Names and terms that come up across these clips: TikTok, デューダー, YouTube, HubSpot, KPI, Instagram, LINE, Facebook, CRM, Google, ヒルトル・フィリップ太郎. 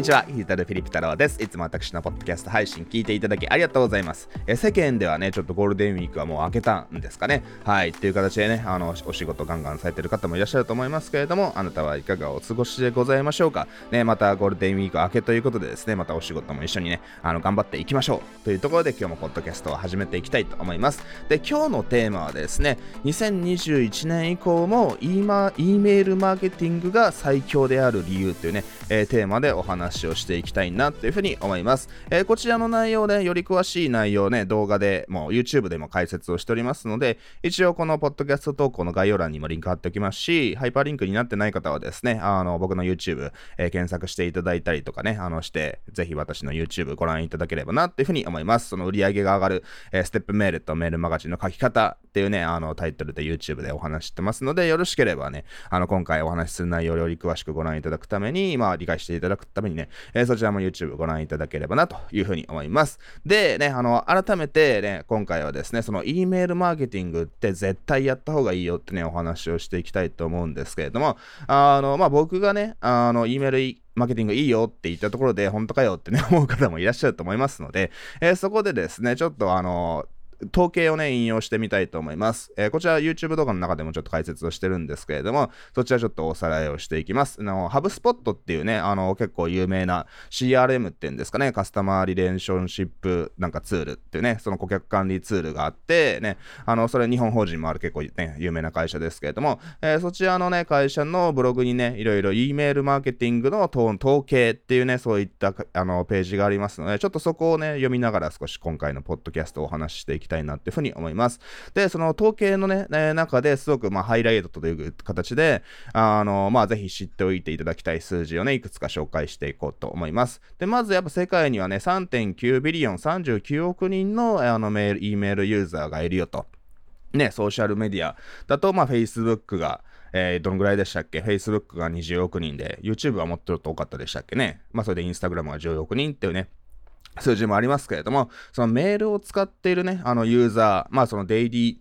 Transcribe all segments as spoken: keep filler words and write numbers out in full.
にちは、ヒルトル・フィリップ太郎です。いつも私のポッドキャスト配信聞いていただきありがとうございます。え世間ではね、ちょっとゴールデンウィークはもう明けたんですかね、はいっていう形でね、あのお仕事ガンガンされてる方もいらっしゃると思いますけれども、あなたはいかがお過ごしでございましょうかね。またゴールデンウィーク明けということでですね、またお仕事も一緒にね、あの頑張っていきましょうというところで、今日もポッドキャストを始めていきたいと思います。で、今日のテーマはですね、にせんにじゅういちねん以降も E マ、E メールマーケティングが最強である理由というね、えー、テーマでお話をしていきたいなというふうに思います。えー、こちらの内容で、ね、より詳しい内容ね、動画でもう YouTube でも解説をしておりますので、一応このポッドキャスト投稿の概要欄にもリンク貼っておきますし、ハイパーリンクになってない方はですね、あの僕の YouTube、えー、検索していただいたりとかね、あのしてぜひ私の YouTube ご覧いただければなというふうに思います。その売り上げが上がる、えー、ステップメールとメールマガジンの書き方っていうね、あのタイトルで YouTube でお話してますので、よろしければね、あの今回お話しする内容をより詳しくご覧いただくために、まあ理解していただくためにね、えー、そちらも YouTube ご覧いただければなというふうに思います。でね、あの改めてね、今回はですね、その E メールマーケティングって絶対やった方がいいよってね、お話をしていきたいと思うんですけれども、あのまあ僕がね、あの E メールマーケティングいいよって言ったところで本当かよってね思う方もいらっしゃると思いますので、えー、そこでですね、ちょっとあの統計をね、引用してみたいと思います。えー、こちら YouTube 動画の中でもちょっと解説をしてるんですけれども、そちらちょっとおさらいをしていきます。あの、HubSpot っていうね、あの、結構有名な シーアールエム っていうんですかね、カスタマーリレーションシップなんかツールっていうね、その顧客管理ツールがあって、ね、あの、それ日本法人もある結構ね、有名な会社ですけれども、えー、そちらのね、会社のブログにね、いろいろ E メールマーケティングの統計っていうね、そういったあのページがありますので、ちょっとそこをね、読みながら少し今回のポッドキャストをお話ししていきたいたいなっていうふうに思います。で、その統計のね、えー、中ですごくまあハイライトという形で、あのまあぜひ知っておいていただきたい数字をね、いくつか紹介していこうと思います。で、まずやっぱ世界にはね さんてんきゅうビリオンさんじゅうきゅうおくにんのあのメール E メールユーザーがいるよとね。ソーシャルメディアだとまあ Facebook がえー、どのぐらいでしたっけ Facebook がにじゅうおくにんで、 YouTube はもっと多かったでしたっけね。まあそれで Instagram がじゅうおくにんっていうね数字もありますけれども、そのメールを使っているね、あのユーザー、まあそのデイリ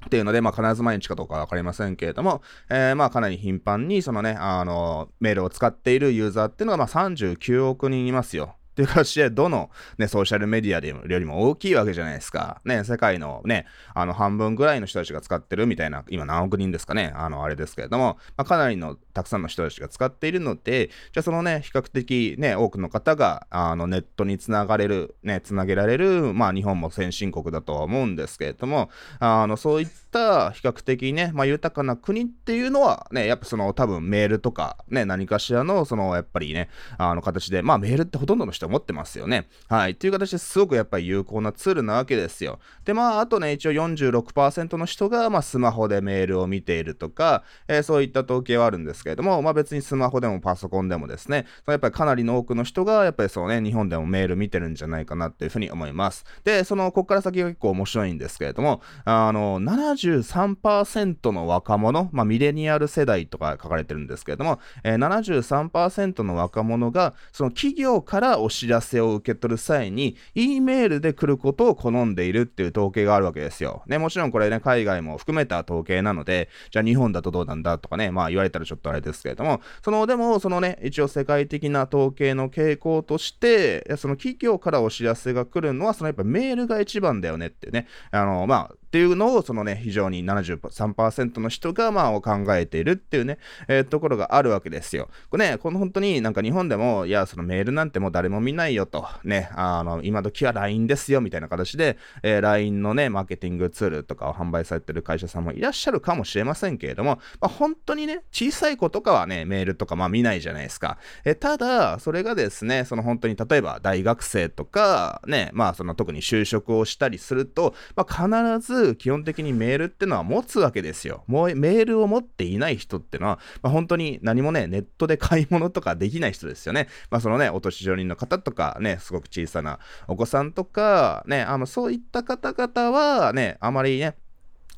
ーっていうので、まあ必ず毎日かどうかわかりませんけれども、えー、まあかなり頻繁にそのね、あのメールを使っているユーザーっていうのがまあさんじゅうきゅうおくにんいますよ。という形で、どの、ね、ソーシャルメディアでよりも大きいわけじゃないですか。ね、世界のね、あの半分ぐらいの人たちが使ってるみたいな、今何億人ですかね、あの、あれですけれども、まあ、かなりのたくさんの人たちが使っているので、じゃあそのね、比較的ね、多くの方が、あの、ネットにつながれる、ね、つなげられる、まあ日本も先進国だとは思うんですけれども、あの、そういった比較的ね、まあ豊かな国っていうのは、ね、やっぱその多分メールとか、ね、何かしらの、そのやっぱりね、あの形で、まあメールってほとんどの人持ってますよね。はい。という形ですごくやっぱり有効なツールなわけですよ。で、まあ、あとね、一応 よんじゅうろくパーセント の人が、まあ、スマホでメールを見ているとか、えー、そういった統計はあるんですけれども、まあ、別にスマホでもパソコンでもですね、やっぱりかなりの多くの人が、やっぱりそうね、日本でもメール見てるんじゃないかなっていうふうに思います。で、その、こっから先が結構面白いんですけれども、あの、ななじゅうさんパーセント の若者、まあ、ミレニアル世代とか書かれてるんですけれども、えー、ななじゅうさんパーセント の若者が、その企業からお知らせを受け取る際に E メールで来ることを好んでいるっていう統計があるわけですよ。ね、もちろんこれね、海外も含めた統計なので、じゃあ日本だとどうなんだとかね、まあ言われたらちょっとあれですけれども、そのでもそのね、一応世界的な統計の傾向として、その企業からお知らせが来るのは、そのやっぱメールが一番だよねってね、あのまあっていうのをそのね、非常に ななじゅうさんパーセント の人がまあ考えているっていうね、えー、ところがあるわけですよ。これね、この本当になんか日本でも、いや、そのメールなんてもう誰も見ないよと、ね、あの、今時は ライン ですよみたいな形で、えー、ライン のね、マーケティングツールとかを販売されてる会社さんもいらっしゃるかもしれませんけれども、まあ、本当にね、小さい子とかはね、メールとかまあ見ないじゃないですか。えー、ただ、それがですね、その本当に例えば大学生とか、ね、まあその特に就職をしたりすると、まあ必ず基本的にメールってのは持つわけですよ。もうメールを持っていない人ってのは、まあ、本当に何もね、ネットで買い物とかできない人ですよね。まあそのね、お年寄りの方とかね、すごく小さなお子さんとかね、あのそういった方々はね、あまりね、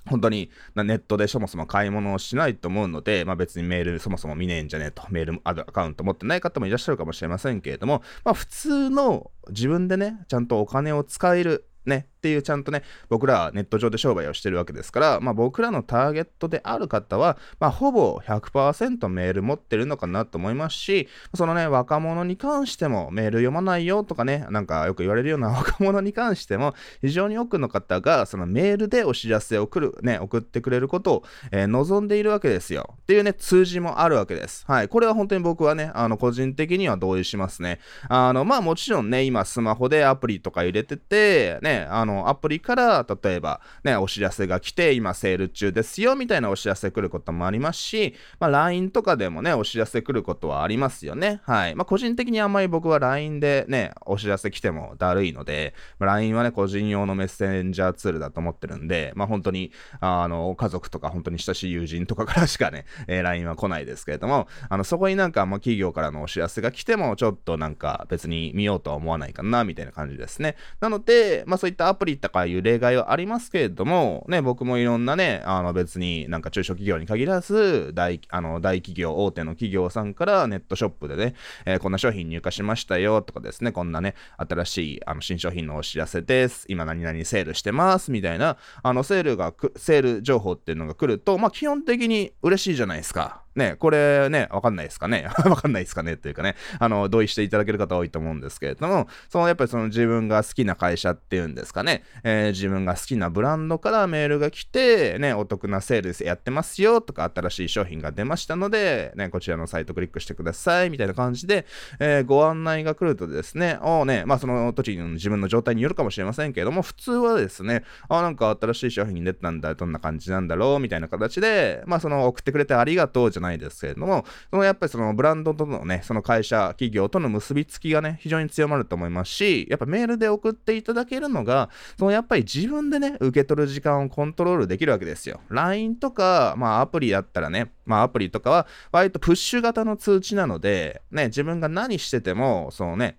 本当にネットでそもそも買い物をしないと思うので、まあ別にメールそもそも見ねえんじゃねえと、メールアカウント持ってない方もいらっしゃるかもしれませんけれども、まあ普通の自分でね、ちゃんとお金を使えるね、っっていうちゃんとね、僕らはネット上で商売をしてるわけですから、まあ、僕らのターゲットである方は、まあ、ほぼ ひゃくパーセント メール持ってるのかなと思いますし、そのね、若者に関してもメール読まないよとかね、なんかよく言われるような若者に関しても、非常に多くの方がそのメールでお知らせを来る、ね、送ってくれることを、えー、望んでいるわけですよっていうね、数字もあるわけです。はい、これは本当に僕はね、あの個人的には同意しますね。あのまあもちろんね、今スマホでアプリとか入れててね、あのアプリから例えばね、お知らせが来て今セール中ですよみたいなお知らせ来ることもありますし、まあ ライン とかでもね、お知らせ来ることはありますよね。はい、まあ個人的にあんまり僕は ライン でね、お知らせ来てもだるいので、まあ、ライン はね個人用のメッセンジャーツールだと思ってるんで、まあ本当にあの家族とか本当に親しい友人とかからしかね、えー、ライン は来ないですけれども、あのそこになんかまあ企業からのお知らせが来てもちょっとなんか別に見ようとは思わないかなみたいな感じですね。なので、まあそういったアプリとかいう例外はありますけれどもね、僕もいろんなね、あの別になんか中小企業に限らず 大, あの大企業大手の企業さんからネットショップでね、えー、こんな商品入荷しましたよとかですね、こんなね新しいあの新商品のお知らせです、今何々セールしてますみたいなあのセールがセール情報っていうのが来ると、まあ基本的に嬉しいじゃないですかね。これね、わかんないですかねわかんないですかねというかね、あの同意していただける方多いと思うんですけれども、そのやっぱりその自分が好きな会社っていうんですかね、えー、自分が好きなブランドからメールが来てね、お得なセールやってますよとか、新しい商品が出ましたのでね、こちらのサイトクリックしてくださいみたいな感じで、えー、ご案内が来るとですね、おね、まあその時の自分の状態によるかもしれませんけれども、普通はですね、あなんか新しい商品に出たんだ、どんな感じなんだろうみたいな形で、まあその送ってくれてありがとうじゃないですけれども、そのやっぱりそのブランドとのね、その会社企業との結びつきがね非常に強まると思いますし、やっぱメールで送っていただけるのが、そのやっぱり自分でね受け取る時間をコントロールできるわけですよ。 ライン とかまあアプリだったらね、まあアプリとかは割とプッシュ型の通知なのでね、自分が何しててもそのね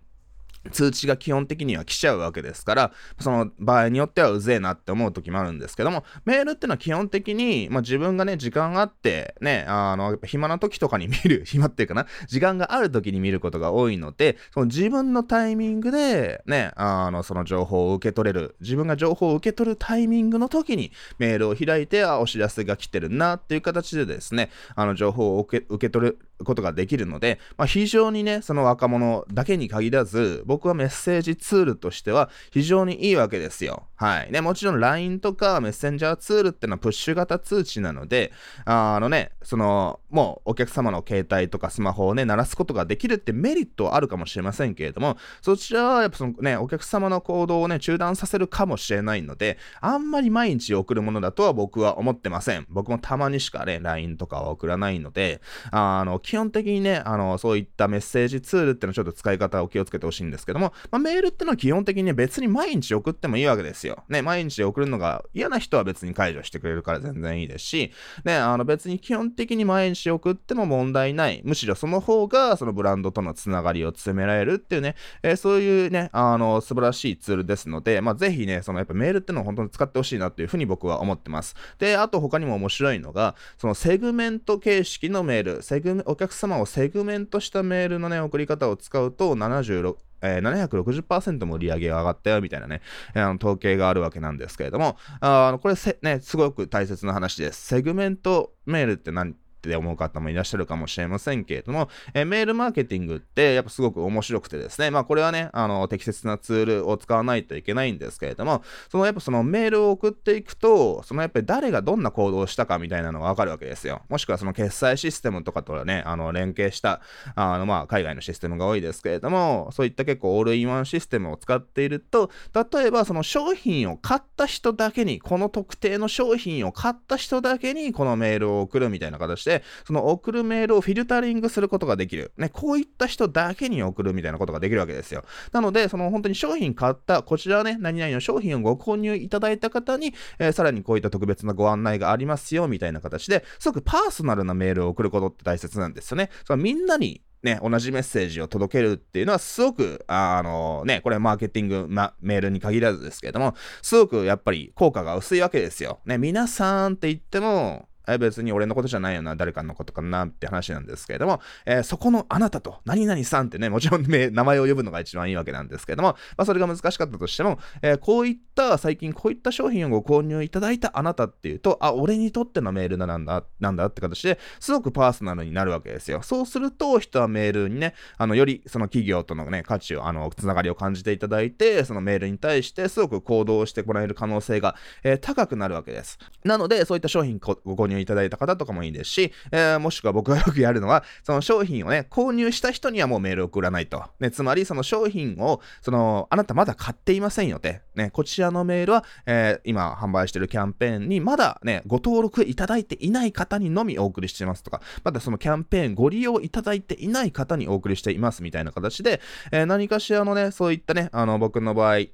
通知が基本的には来ちゃうわけですから、その場合によってはうぜえなって思う時もあるんですけども、メールってのは基本的に、まあ、自分がね時間があってね、あのやっぱ暇な時とかに見る暇っていうかな、時間がある時に見ることが多いので、その自分のタイミングでね、あのその情報を受け取れる、自分が情報を受け取るタイミングの時にメールを開いて、あお知らせが来てるなっていう形でですね、あの情報を受け、受け取ることができるので、まあ、非常にねその若者だけに限らず、僕はメッセージツールとしては非常にいいわけですよ。はいね、もちろん ライン とかメッセンジャーツールってのはプッシュ型通知なので、あのねそのもうお客様の携帯とかスマホをね鳴らすことができるってメリットはあるかもしれませんけれども、そちらはやっぱそのねお客様の行動をね中断させるかもしれないので、あんまり毎日送るものだとは僕は思ってません。僕もたまにしかね ライン とかは送らないので、あの基本的にね、あのそういったメッセージツールってのはちょっと使い方を気をつけてほしいんですけども、まあ、メールってのは基本的に、ね、別に毎日送ってもいいわけですよ。ね、毎日送るのが嫌な人は別に解除してくれるから全然いいですし、ね、あの別に基本的に毎日送っても問題ない。むしろその方がそのブランドとのつながりを詰められるっていうね、えー、そういうね、あの素晴らしいツールですので、まあ、ぜひね、そのやっぱメールってのを本当に使ってほしいなというふうに僕は思ってます。で、あと他にも面白いのが、そのセグメント形式のメール、セグメントお客様をセグメントしたメールのね送り方を使うとななじゅうろくえー、ななひゃくろくじゅっパーセント も売り上げが上がったよみたいなね、えー、あの統計があるわけなんですけれども、あのこれせ、ね、すごく大切な話です。セグメントメールって何で思う方もいらっしゃるかもしれませんけれども、えー、メールマーケティングってやっぱすごく面白くてですね、まあこれはねあの適切なツールを使わないといけないんですけれども、そのやっぱそのメールを送っていくと、そのやっぱり誰がどんな行動をしたかみたいなのがわかるわけですよ。もしくはその決済システムとかとはねあの連携したあのまあ海外のシステムが多いですけれども、そういった結構オールインワンシステムを使っていると、例えばその商品を買った人だけに、この特定の商品を買った人だけにこのメールを送るみたいな形で、その送るメールをフィルタリングすることができる、ね、こういった人だけに送るみたいなことができるわけですよ。なのでその本当に商品買った、こちらね何々の商品をご購入いただいた方に、えー、さらにこういった特別なご案内がありますよみたいな形で、すごくパーソナルなメールを送ることって大切なんですよね。そのみんなにね、同じメッセージを届けるっていうのはすごく あ, あのねこれはマーケティング、ま、メールに限らずですけれども、すごくやっぱり効果が薄いわけですよ。ね、皆さんって言ってもえ別に俺のことじゃないよな、誰かのことかなって話なんですけれども、えー、そこのあなたと何々さんってね、もちろん名前を呼ぶのが一番いいわけなんですけれども、まあ、それが難しかったとしても、えー、こういった最近こういった商品をご購入いただいたあなたっていうと、あ、俺にとってのメールなんだなんだって形ですごくパーソナルになるわけですよ。そうすると人はメールにね、あのよりその企業とのね価値を、あのつながりを感じていただいて、そのメールに対してすごく行動してもらえる可能性が、えー、高くなるわけです。なのでそういった商品ご購入いただいた方とかもいいですし、えー、もしくは僕がよくやるのは、その商品をね購入した人にはもうメールを送らないと、ね、つまりその商品をそのあなたまだ買っていませんよって、ね、こちらのメールは、えー、今販売しているキャンペーンにまだねご登録いただいていない方にのみお送りしていますとか、まだそのキャンペーンご利用いただいていない方にお送りしていますみたいな形で、えー、何かしらのねそういったね、あの僕の場合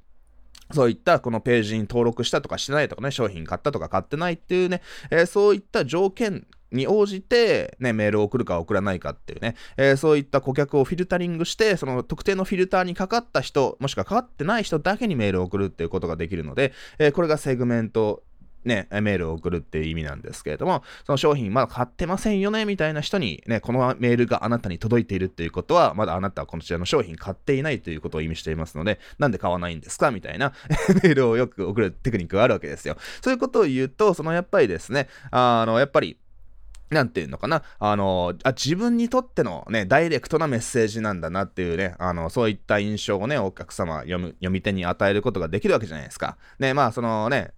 そういったこのページに登録したとかしてないとかね、商品買ったとか買ってないっていうね、えー、そういった条件に応じて、ね、メールを送るか送らないかっていうね、えー、そういった顧客をフィルタリングして、その特定のフィルターにかかった人もしくはかかってない人だけにメールを送るっていうことができるので、えー、これがセグメントね、メールを送るっていう意味なんですけれども、その商品まだ買ってませんよねみたいな人にね、このメールがあなたに届いているっていうことは、まだあなたはこちらの商品買っていないということを意味していますので、なんで買わないんですかみたいなメールをよく送るテクニックがあるわけですよ。そういうことを言うと、そのやっぱりですね、あのやっぱりなんていうのかな、あのあ自分にとってのねダイレクトなメッセージなんだなっていうね、あのそういった印象をねお客様読み、読み手に与えることができるわけじゃないですか。ね、まあそのね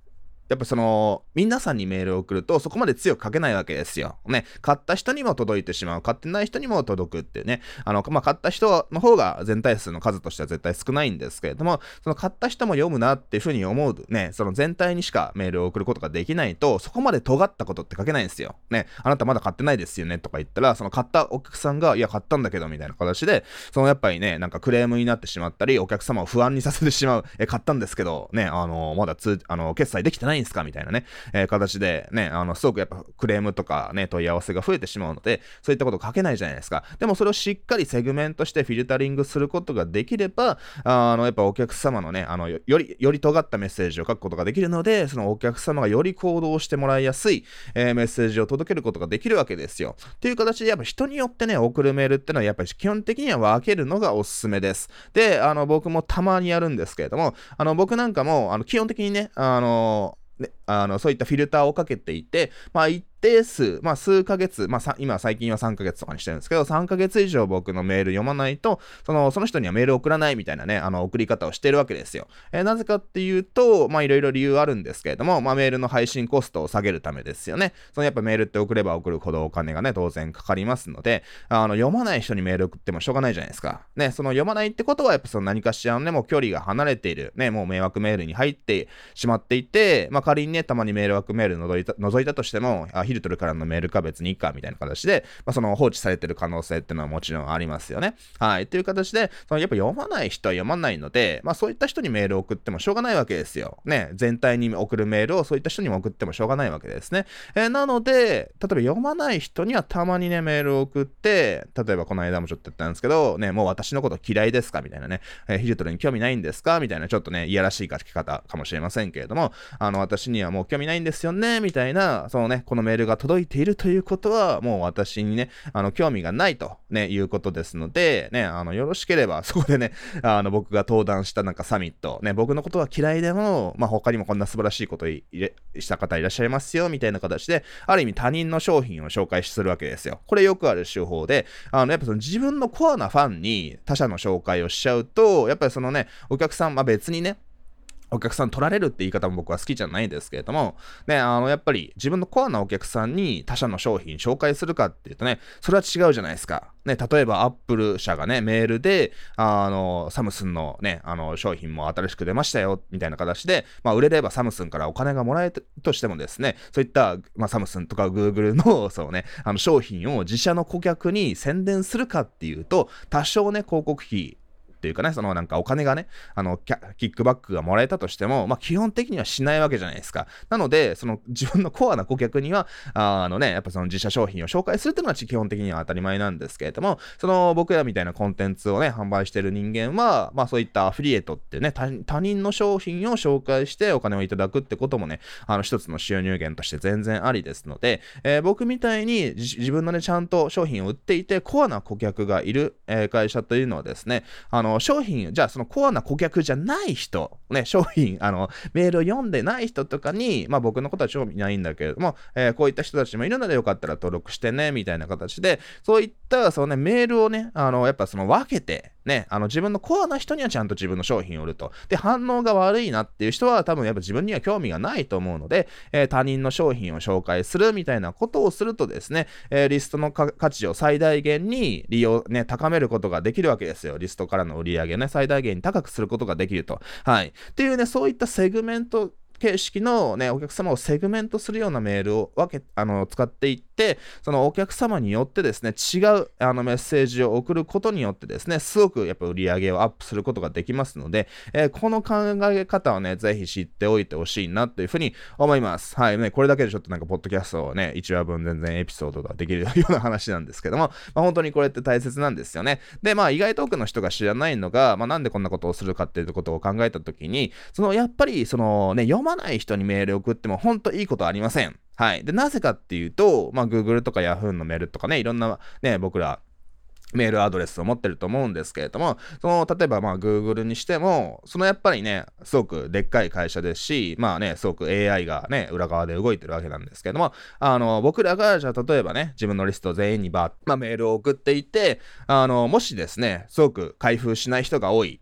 やっぱその皆さんにメールを送るとそこまで強く書けないわけですよ。ね、買った人にも届いてしまう、買ってない人にも届くっていうね、あの、まあ、買った人の方が全体数の数としては絶対少ないんですけれども、その買った人も読むなっていうふうに思うね、その全体にしかメールを送ることができないと、そこまで尖ったことって書けないんですよ。ね、あなたまだ買ってないですよねとか言ったら、その買ったお客さんがいや買ったんだけどみたいな形で、そのやっぱりねなんかクレームになってしまったり、お客様を不安にさせてしまう、え買ったんですけどね、あのまだつあの決済できてないんすかみたいなね、えー、形でね、あのすごくやっぱクレームとかね問い合わせが増えてしまうので、そういったことを書けないじゃないですか。でもそれをしっかりセグメントしてフィルタリングすることができれば、あのやっぱお客様のね、あのよりより尖ったメッセージを書くことができるので、そのお客様がより行動してもらいやすい、えー、メッセージを届けることができるわけですよ。っていう形でやっぱ人によってね送るメールってのはやっぱり基本的には分けるのがおすすめです。で、あの僕もたまにやるんですけれども、あの僕なんかもあの基本的にねあのね、あのそういったフィルターをかけていて、まあ一定数、まあ数ヶ月、まあ今最近はさんかげつとかにしてるんですけど、さんかげつ以上僕のメール読まないと、そのその人にはメール送らないみたいなね、あの送り方をしてるわけですよ。えー、なぜかっていうと、まあいろいろ理由あるんですけれども、まあメールの配信コストを下げるためですよね。そのやっぱメールって送れば送るほどお金がね当然かかりますので、あの読まない人にメール送ってもしょうがないじゃないですか。ね、その読まないってことはやっぱその何かしらのねもう距離が離れているね、もう迷惑メールに入ってしまっていて、まあ仮にねたまにメール枠メール覗いた、覗いたとしても、あヒルトルからのメールか別にいいかみたいな形で、まあ、その放置されてる可能性っていうのはもちろんありますよね。はい、という形でそのやっぱ読まない人は読まないので、まあ、そういった人にメールを送ってもしょうがないわけですよ。ね、全体に送るメールをそういった人にも送ってもしょうがないわけですね。えー、なので例えば読まない人にはたまにねメールを送って、例えばこの間もちょっと言ったんですけど、ね、もう私のこと嫌いですかみたいなね、えー、ヒルトルに興味ないんですかみたいな、ちょっとねいやらしい書き方かもしれませんけれども、あの私にはもう興味ないんですよねみたいな、そのねこのメールが届いているということはもう私にねあの興味がないと、ね、いうことですので、ね、あのよろしければそこでねあの僕が登壇したなんかサミット、ね、僕のことは嫌いでも、まあ、他にもこんな素晴らしいことをした方いらっしゃいますよみたいな形で、ある意味他人の商品を紹介するわけですよ。これよくある手法で、あのやっぱその自分のコアなファンに他社の紹介をしちゃうと、やっぱりそのねお客さん、まあ、別にねお客さん取られるって言い方も僕は好きじゃないんですけれども、ね、あのやっぱり自分のコアなお客さんに他社の商品紹介するかっていうとね、それは違うじゃないですか。ね、例えばアップル社がねメールであのサムスンのねあの商品も新しく出ましたよみたいな形で、まあ、売れればサムスンからお金がもらえるとしてもですね、そういった、まあ、サムスンとか Google の、 そう、ね、あの商品を自社の顧客に宣伝するかっていうと、多少ね広告費っていうかね、そのなんかお金がね、あのキャ、キックバックがもらえたとしても、まあ基本的にはしないわけじゃないですか。なので、その自分のコアな顧客には、あのね、やっぱその自社商品を紹介するっていうのは基本的には当たり前なんですけれども、その僕らみたいなコンテンツをね、販売してる人間は、まあそういったアフィリエイトってね、他、他人の商品を紹介してお金をいただくってこともね、あの一つの収入源として全然ありですので、えー、僕みたいに自分のね、ちゃんと商品を売っていて、コアな顧客がいる、えー、会社というのはですね、あの商品、じゃあそのコアな顧客じゃない人、ね、商品、あの、メールを読んでない人とかに、まあ僕のことは興味ないんだけれども、えー、こういった人たちもいるのでよかったら登録してね、みたいな形で、そういった、そのね、メールをね、あの、やっぱその分けて、ね、あの自分のコアな人にはちゃんと自分の商品を売ると。で、反応が悪いなっていう人は多分やっぱ自分には興味がないと思うので、えー、他人の商品を紹介するみたいなことをするとですね、えー、リストの価値を最大限に利用、ね、高めることができるわけですよ。リストからの売り上げをね、最大限に高くすることができると。はい。っていうね、そういったセグメント形式のね、お客様をセグメントするようなメールを分け、あの、使っていって、でそのお客様によってですね、違うあのメッセージを送ることによってですね、すごくやっぱ売り上げをアップすることができますので、えー、この考え方をね、ぜひ知っておいてほしいなというふうに思います。はいね、これだけでちょっとなんかポッドキャストをね、いちわぶん全然エピソードができるような話なんですけども、まあ、本当にこれって大切なんですよね。で、まあ意外と多くの人が知らないのが、まあなんでこんなことをするかっていうことを考えたときに、そのやっぱりそのね、読まない人にメールを送っても本当いいことはありません。はい。で、なぜかっていうと、まあ、Google とか Yahoo のメールとかね、いろんなね、僕ら、メールアドレスを持ってると思うんですけれども、その、例えばまあ Google にしても、そのやっぱりね、すごくでっかい会社ですし、まあね、すごく エーアイ がね、裏側で動いてるわけなんですけれども、あの、僕らが、じゃあ例えばね、自分のリスト全員にバー、まあメールを送っていて、あの、もしですね、すごく開封しない人が多い。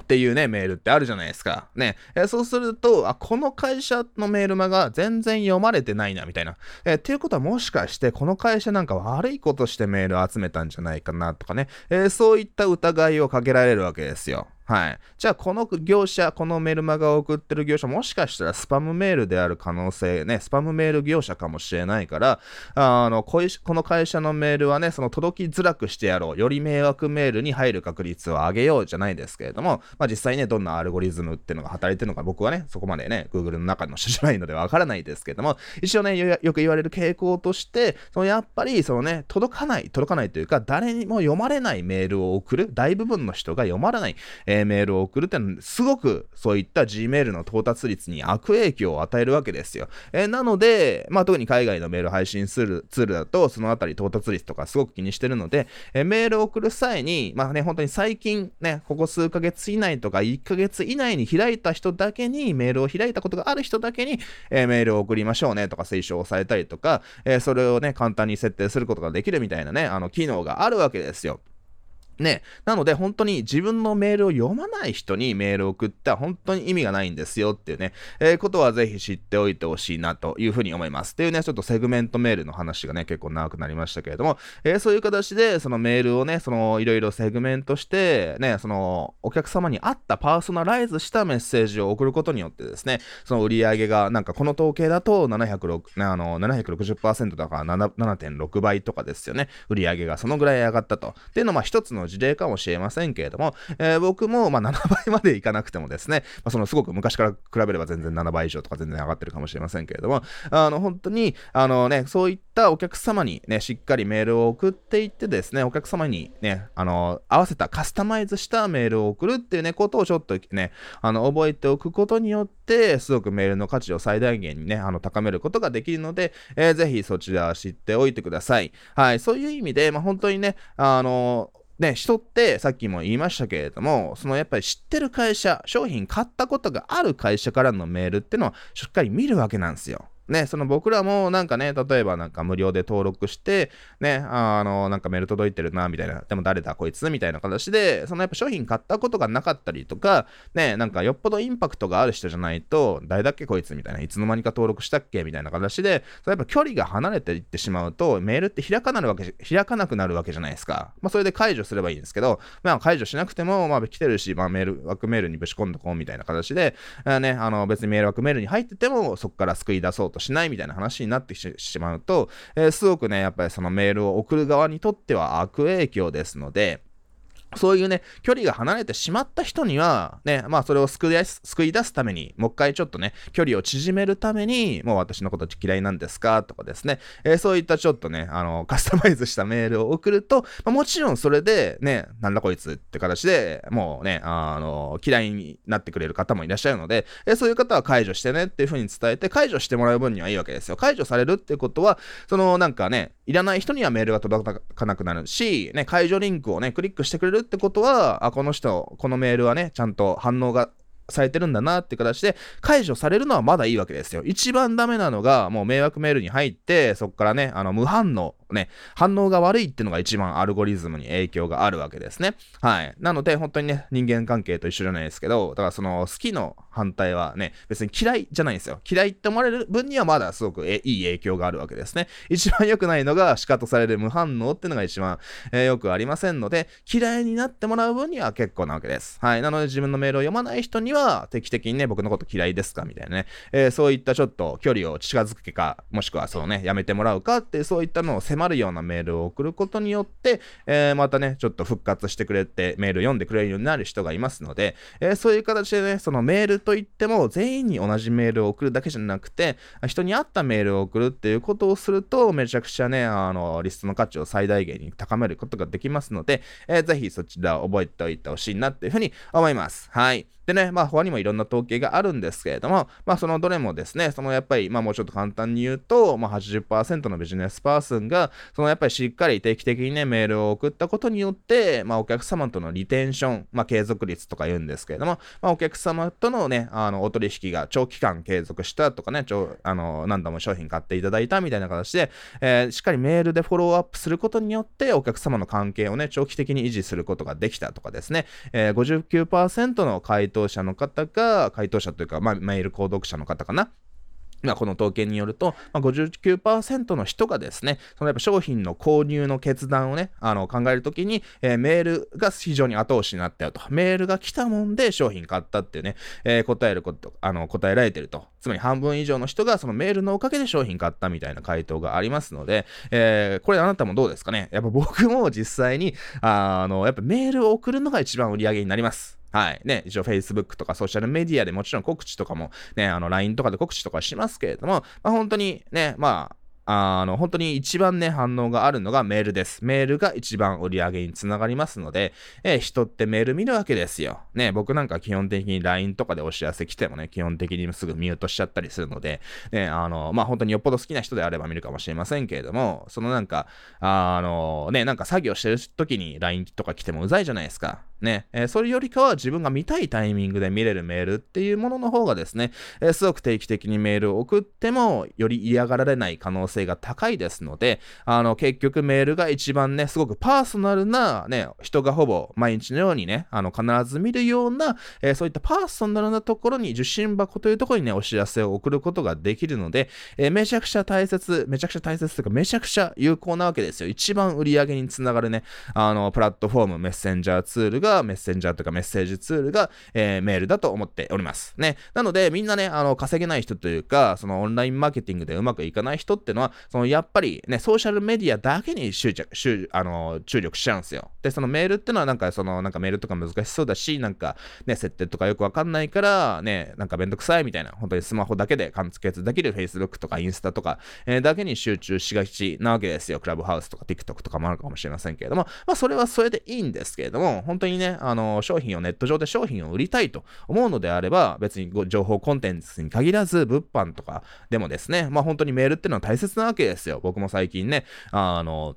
っていうね、メールってあるじゃないですか。ね。えー、そうすると、あ、この会社のメールマガ全然読まれてないな、みたいな。えー、っていうことはもしかして、この会社なんか悪いことしてメールを集めたんじゃないかな、とかね。えー、そういった疑いをかけられるわけですよ。はい。じゃあ、この業者、このメルマガを送ってる業者、もしかしたらスパムメールである可能性ね、スパムメール業者かもしれないから、あの、この会社のメールはね、その届きづらくしてやろう。より迷惑メールに入る確率を上げようじゃないですけれども、まあ実際ね、どんなアルゴリズムっていうのが働いてるのか、僕はね、そこまでね、Google の中の人じゃないのでわからないですけれども、一応ね、よく言われる傾向として、そのやっぱり、そのね、届かない、届かないというか、誰にも読まれないメールを送る、大部分の人が読まれない、えーメールを送るってのはすごくそういった Gmail の到達率に悪影響を与えるわけですよ。えー、なので、まあ、特に海外のメール配信するツールだとそのあたり到達率とかすごく気にしてるので、えー、メールを送る際に、まあね、本当に最近ね、ここ数ヶ月以内とかいっかげつ以内に開いた人だけに、メールを開いたことがある人だけに、えー、メールを送りましょうねとか推奨されたりとか、えー、それをね、簡単に設定することができるみたいなね、あの機能があるわけですよ。ね、なので本当に自分のメールを読まない人にメールを送ったら本当に意味がないんですよっていうね、えー、ことはぜひ知っておいてほしいなというふうに思います。っていうね、ちょっとセグメントメールの話がね、結構長くなりましたけれども、えー、そういう形でそのメールをね、そのいろいろセグメントしてね、そのお客様に合ったパーソナライズしたメッセージを送ることによってですね、その売り上げがなんかこの統計だとななひゃくろく、あの ななひゃくろくじゅっパーセント だから ななてんろくばいとかですよね。売り上げがそのぐらい上がったと。っていうのは一つの事例かもしれませんけれども、えー、僕もまあななばいまでいかなくてもですね、まあ、そのすごく昔から比べれば全然ななばい以上とか全然上がってるかもしれませんけれども、あの本当にあのね、そういったお客様にね、しっかりメールを送っていってですね、お客様にね、あの合わせたカスタマイズしたメールを送るっていうね、ことをちょっとね、あの覚えておくことによってすごくメールの価値を最大限にね、あの高めることができるので、えー、ぜひそちら知っておいてください。はい、そういう意味でまあ本当にね、あのね、人ってさっきも言いましたけれども、そのやっぱり知ってる会社、商品買ったことがある会社からのメールってのはしっかり見るわけなんですよ。ね、その僕らもなんかね、例えばなんか無料で登録して、ね、あの、なんかメール届いてるな、みたいな、でも誰だこいつみたいな形で、そのやっぱ商品買ったことがなかったりとか、ね、なんかよっぽどインパクトがある人じゃないと、誰だっけこいつみたいな、いつの間にか登録したっけみたいな形で、それやっぱ距離が離れていってしまうと、メールって開かなるわけ、開かなくなるわけじゃないですか。まあそれで解除すればいいんですけど、まあ解除しなくても、まあ来てるし、まあメール、枠メールにぶち込んどこうみたいな形で、あね、あの別にメール枠メールに入ってても、そこから救い出そうとしないみたいな話になってしまうと、えー、すごくね、やっぱりそのメールを送る側にとっては悪影響ですので、そういうね、距離が離れてしまった人には、ね、まあそれを救い出す、救い出すために、もう一回ちょっとね、距離を縮めるために、もう私のこと嫌いなんですかとかですね、えー、そういったちょっとね、あの、カスタマイズしたメールを送ると、まあ、もちろんそれで、ね、なんだこいつって形で、もうね、あの、嫌いになってくれる方もいらっしゃるので、えー、そういう方は解除してねっていう風に伝えて、解除してもらう分にはいいわけですよ。解除されるってことは、そのなんかね、いらない人にはメールが届かなくなるし、ね、解除リンクをね、クリックしてくれるってことは、あ、この人このメールはねちゃんと反応がされてるんだなって形で解除されるのはまだいいわけですよ。一番ダメなのがもう迷惑メールに入って、そこからねあの無反応ね、反応が悪いっていうのが一番アルゴリズムに影響があるわけですね。はい。なので本当にね、人間関係と一緒じゃないですけど、だからその好きの反対はね、別に嫌いじゃないんですよ。嫌いって思われる分にはまだすごくえいい影響があるわけですね。一番良くないのが仕方される無反応っていうのが一番、えー、よくありませんので、嫌いになってもらう分には結構なわけです。はい。なので自分のメールを読まない人には定期的にね、僕のこと嫌いですかみたいなね、えー、そういったちょっと距離を近づけか、もしくはそのね、やめてもらうかって、そういったのを迫迫るようなメールを送ることによって、えー、またねちょっと復活してくれてメール読んでくれるようになる人がいますので、えー、そういう形でね、そのメールといっても全員に同じメールを送るだけじゃなくて、人に合ったメールを送るっていうことをすると、めちゃくちゃねあのリストの価値を最大限に高めることができますので、えー、ぜひそちらを覚えておいてほしいなっていうふうに思います。はい。でね、まあ他にもいろんな統計があるんですけれども、まあそのどれもですね、そのやっぱりまあもうちょっと簡単に言うと、まあ はちじゅっパーセント のビジネスパーソンがそのやっぱりしっかり定期的にねメールを送ったことによって、まあお客様とのリテンション、まあ継続率とか言うんですけれども、まあお客様とのねあのお取引が長期間継続したとかね、ちょあの何度も商品買っていただいたみたいな形で、えー、しっかりメールでフォローアップすることによってお客様の関係をね長期的に維持することができたとかですね、えー、ごじゅうきゅうパーセント の回答回答者の方が回答者というか、まあ、メール購読者の方かな、まあ、この統計によると、まあ、ごじゅうきゅうパーセント の人がですね、そのやっぱ商品の購入の決断をね、あの考えるときに、えー、メールが非常に後押しになったよと。メールが来たもんで商品買ったっていうね、えー、答えること、あの、答えられてると。つまり半分以上の人がそのメールのおかげで商品買ったみたいな回答がありますので、えー、これあなたもどうですかね。やっぱ僕も実際に、あの、やっぱメールを送るのが一番売り上げになります。はい。ね、一応 Facebook とかソーシャルメディアでもちろん告知とかもね、あの ライン とかで告知とかしますけれども、まあ本当にね、まあ、あの本当に一番ね反応があるのがメールです。メールが一番売り上げにつながりますので、えー、人ってメール見るわけですよね。僕なんか基本的に ライン とかでお知らせ来てもね、基本的にすぐミュートしちゃったりするので、ね、あのまあ本当によっぽど好きな人であれば見るかもしれませんけれども、そのなんかあのねなんか作業してる時に ライン とか来てもうざいじゃないですかね、えー、それよりかは自分が見たいタイミングで見れるメールっていうものの方がですね、えー、すごく定期的にメールを送ってもより嫌がられない可能性が高いですので、あの結局メールが一番ねすごくパーソナルなね、人がほぼ毎日のようにねあの必ず見るような、えー、そういったパーソナルなところに、受信箱というところにねお知らせを送ることができるので、えー、めちゃくちゃ大切めちゃくちゃ大切というかめちゃくちゃ有効なわけですよ。一番売り上げにつながるねあのプラットフォーム、メッセンジャーツールがメッセンジャーとかメッセージツールが、えー、メールだと思っておりますね。なのでみんなねあの稼げない人というか、そのオンラインマーケティングでうまくいかない人ってのは、そのやっぱりねソーシャルメディアだけに執着執あの注力しちゃうんですよ。でそのメールってのはなんかそのなんかメールとか難しそうだし、なんかね設定とかよくわかんないからね、なんかめんどくさいみたいな、本当にスマホだけで完結できる Facebook とかインスタとか、えー、だけに集中しがちなわけですよ。クラブハウスとか TikTok とかもあるかもしれませんけれども、まあそれはそれでいいんですけれども、本当にねあの商品をネット上で商品を売りたいと思うのであれば、別に情報コンテンツに限らず物販とかでもですね、まあ本当にメールってのは大切なわけですよ。僕も最近ね、あの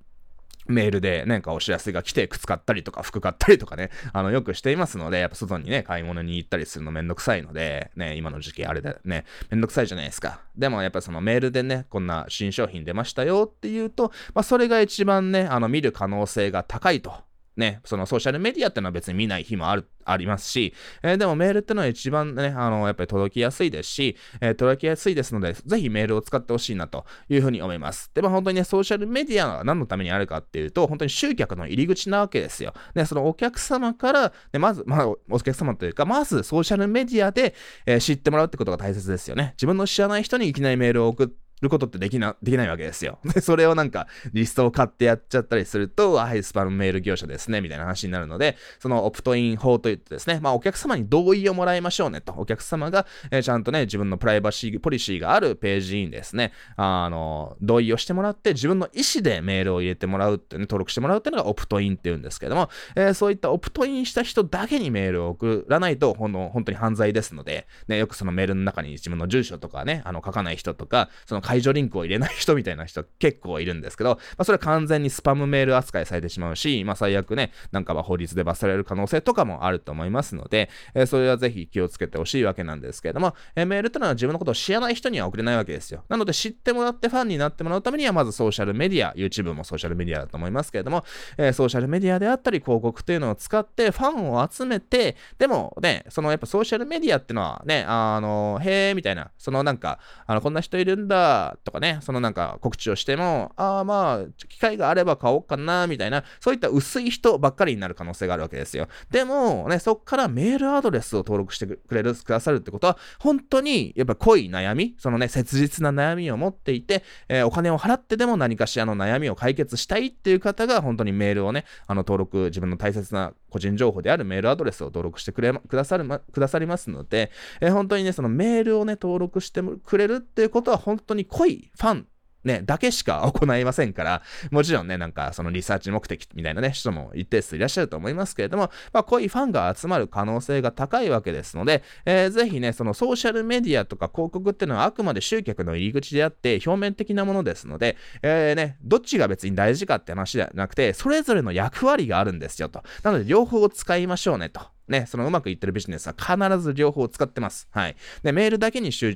メールでなんかお知らせが来て靴買ったりとか服買ったりとかね、あのよくしていますので、やっぱ外にね買い物に行ったりするのめんどくさいのでね、今の時期あれだねめんどくさいじゃないですか。でもやっぱそのメールでねこんな新商品出ましたよっていうと、まあそれが一番ねあの見る可能性が高いと。ね、そのソーシャルメディアってのは別に見ない日もあるありますし、えー、でもメールってのは一番ねあのやっぱり届きやすいですし、えー、届きやすいですので、ぜひメールを使ってほしいなというふうに思います。でも、まあ、本当にねソーシャルメディアは何のためにあるかっていうと、本当に集客の入り口なわけですよ、ね、そのお客様から、ね、まず、まあ、お客様というかまずソーシャルメディアで、えー、知ってもらうってことが大切ですよね。自分の知らない人にいきなりメールを送ってることってできな、できないわけですよ。で、それをなんかリストを買ってやっちゃったりすると、あ、はい、スパムメール業者ですね、みたいな話になるので、そのオプトイン法といってですね、まあお客様に同意をもらいましょうねと、お客様が、えー、ちゃんとね、自分のプライバシー、ポリシーがあるページにですね、あの、同意をしてもらって、自分の意思でメールを入れてもらうってね、登録してもらうっていうのがオプトインっていうんですけども、えー、そういったオプトインした人だけにメールを送らないと、ほんの、本当に犯罪ですので、ね、よくそのメールの中に自分の住所とかね、あの書かない人とか、その解除リンクを入れない人みたいな人結構いるんですけど、まあ、それは完全にスパムメール扱いされてしまうし、まあ、最悪ね、なんかは法律で罰せられる可能性とかもあると思いますので、えー、それはぜひ気をつけてほしいわけなんですけれども、えー、メールってのは自分のことを知らない人には送れないわけですよ。なので知ってもらってファンになってもらうためには、まずソーシャルメディア、YouTube もソーシャルメディアだと思いますけれども、えー、ソーシャルメディアであったり広告というのを使ってファンを集めて、でもね、そのやっぱソーシャルメディアってのはね、あの、へーみたいな、そのなんか、あのこんな人いるんだ、とかね、そのなんか告知をしても、ああまあ機会があれば買おうかなみたいな、そういった薄い人ばっかりになる可能性があるわけですよ。でもね、そっからメールアドレスを登録してくれるくださるってことは、本当にやっぱ濃い悩み、そのね、切実な悩みを持っていて、えー、お金を払ってでも何かしらの悩みを解決したいっていう方が、本当にメールをね、あの登録、自分の大切な個人情報であるメールアドレスを登録してくれくださる、ま、くださりますので、えー、本当にね、そのメールをね登録してくれるっていうことは、本当に濃いファンね、だけしか行いませんから、もちろんね、なんかそのリサーチ目的みたいなね、人も一定数いらっしゃると思いますけれども、まあ、こういうファンが集まる可能性が高いわけですので、えー、ぜひね、そのソーシャルメディアとか広告っていうのはあくまで集客の入り口であって、表面的なものですので、えー、ね、どっちが別に大事かって話じゃなくて、それぞれの役割があるんですよと。なので、両方を使いましょうねと。ね、そのうまくいってるビジネスは必ず両方使ってます。はい。で、メールだけに集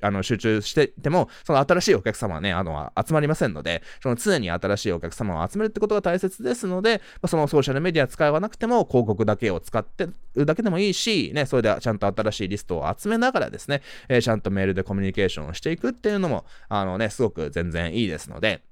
あの集中してても、その新しいお客様はね、あの、集まりませんので、その常に新しいお客様を集めるってことが大切ですので、そのソーシャルメディア使わなくても、広告だけを使ってるだけでもいいし、ね、それでちゃんと新しいリストを集めながらですね、えー、ちゃんとメールでコミュニケーションをしていくっていうのも、あのね、すごく全然いいですので、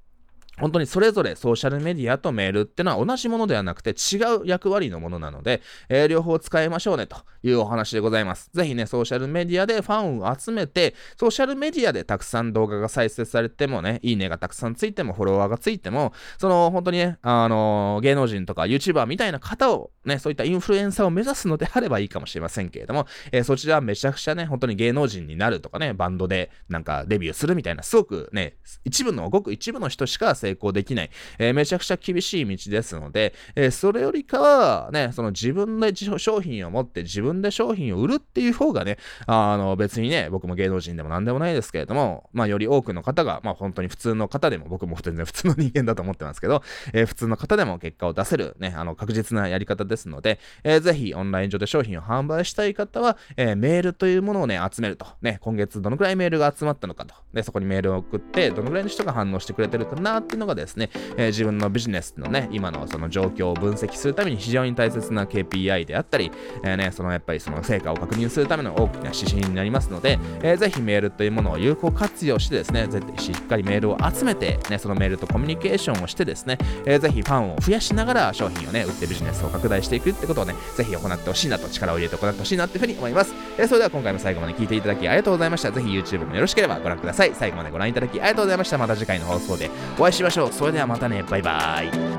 本当にそれぞれソーシャルメディアとメールってのは同じものではなくて違う役割のものなので、えー、両方使いましょうねというお話でございます。ぜひね、ソーシャルメディアでファンを集めて、ソーシャルメディアでたくさん動画が再生されてもね、いいねがたくさんついても、フォロワーがついても、その本当にね、あのー、芸能人とか YouTuber みたいな方をね、そういったインフルエンサーを目指すのであればいいかもしれませんけれども、えー、そちらはめちゃくちゃね、本当に芸能人になるとかね、バンドでなんかデビューするみたいな、すごくね、一部の、ごく一部の人しか成功できない、えー、めちゃくちゃ厳しい道ですので、えー、それよりかはね、その自分で商品を持って自分で商品を売るっていう方がね、あの別にね、僕も芸能人でもなんでもないですけれども、まあより多くの方が、まあ本当に普通の方でも、僕も全然普通の人間だと思ってますけど、えー、普通の方でも結果を出せるね、あの確実なやり方ですので、えー、ぜひオンライン上で商品を販売したい方は、えー、メールというものをね、集めるとね、今月どのくらいメールが集まったのかと、でそこにメールを送ってどのくらいの人が反応してくれてるかなってのがですね、えー、自分のビジネスのね、今のその状況を分析するために非常に大切な ケーピーアイ であったり、えー、ね、そのやっぱりその成果を確認するための大きな指針になりますので、えー、ぜひメールというものを有効活用してですね、ぜひしっかりメールを集めて、ね、そのメールとコミュニケーションをしてですね、えー、ぜひファンを増やしながら商品をね、売ってビジネスを拡大していくってことをね、ぜひ行ってほしいなと、力を入れて行ってほしいなっていうふうに思います。えー、それでは今回も最後まで聞いていただきありがとうございました。ぜひ YouTube もよろしければご覧ください。最後までご覧いただきありがとうございました。また次回の放送でお会いしましょう。ましょう。それではまたね、バイバイ。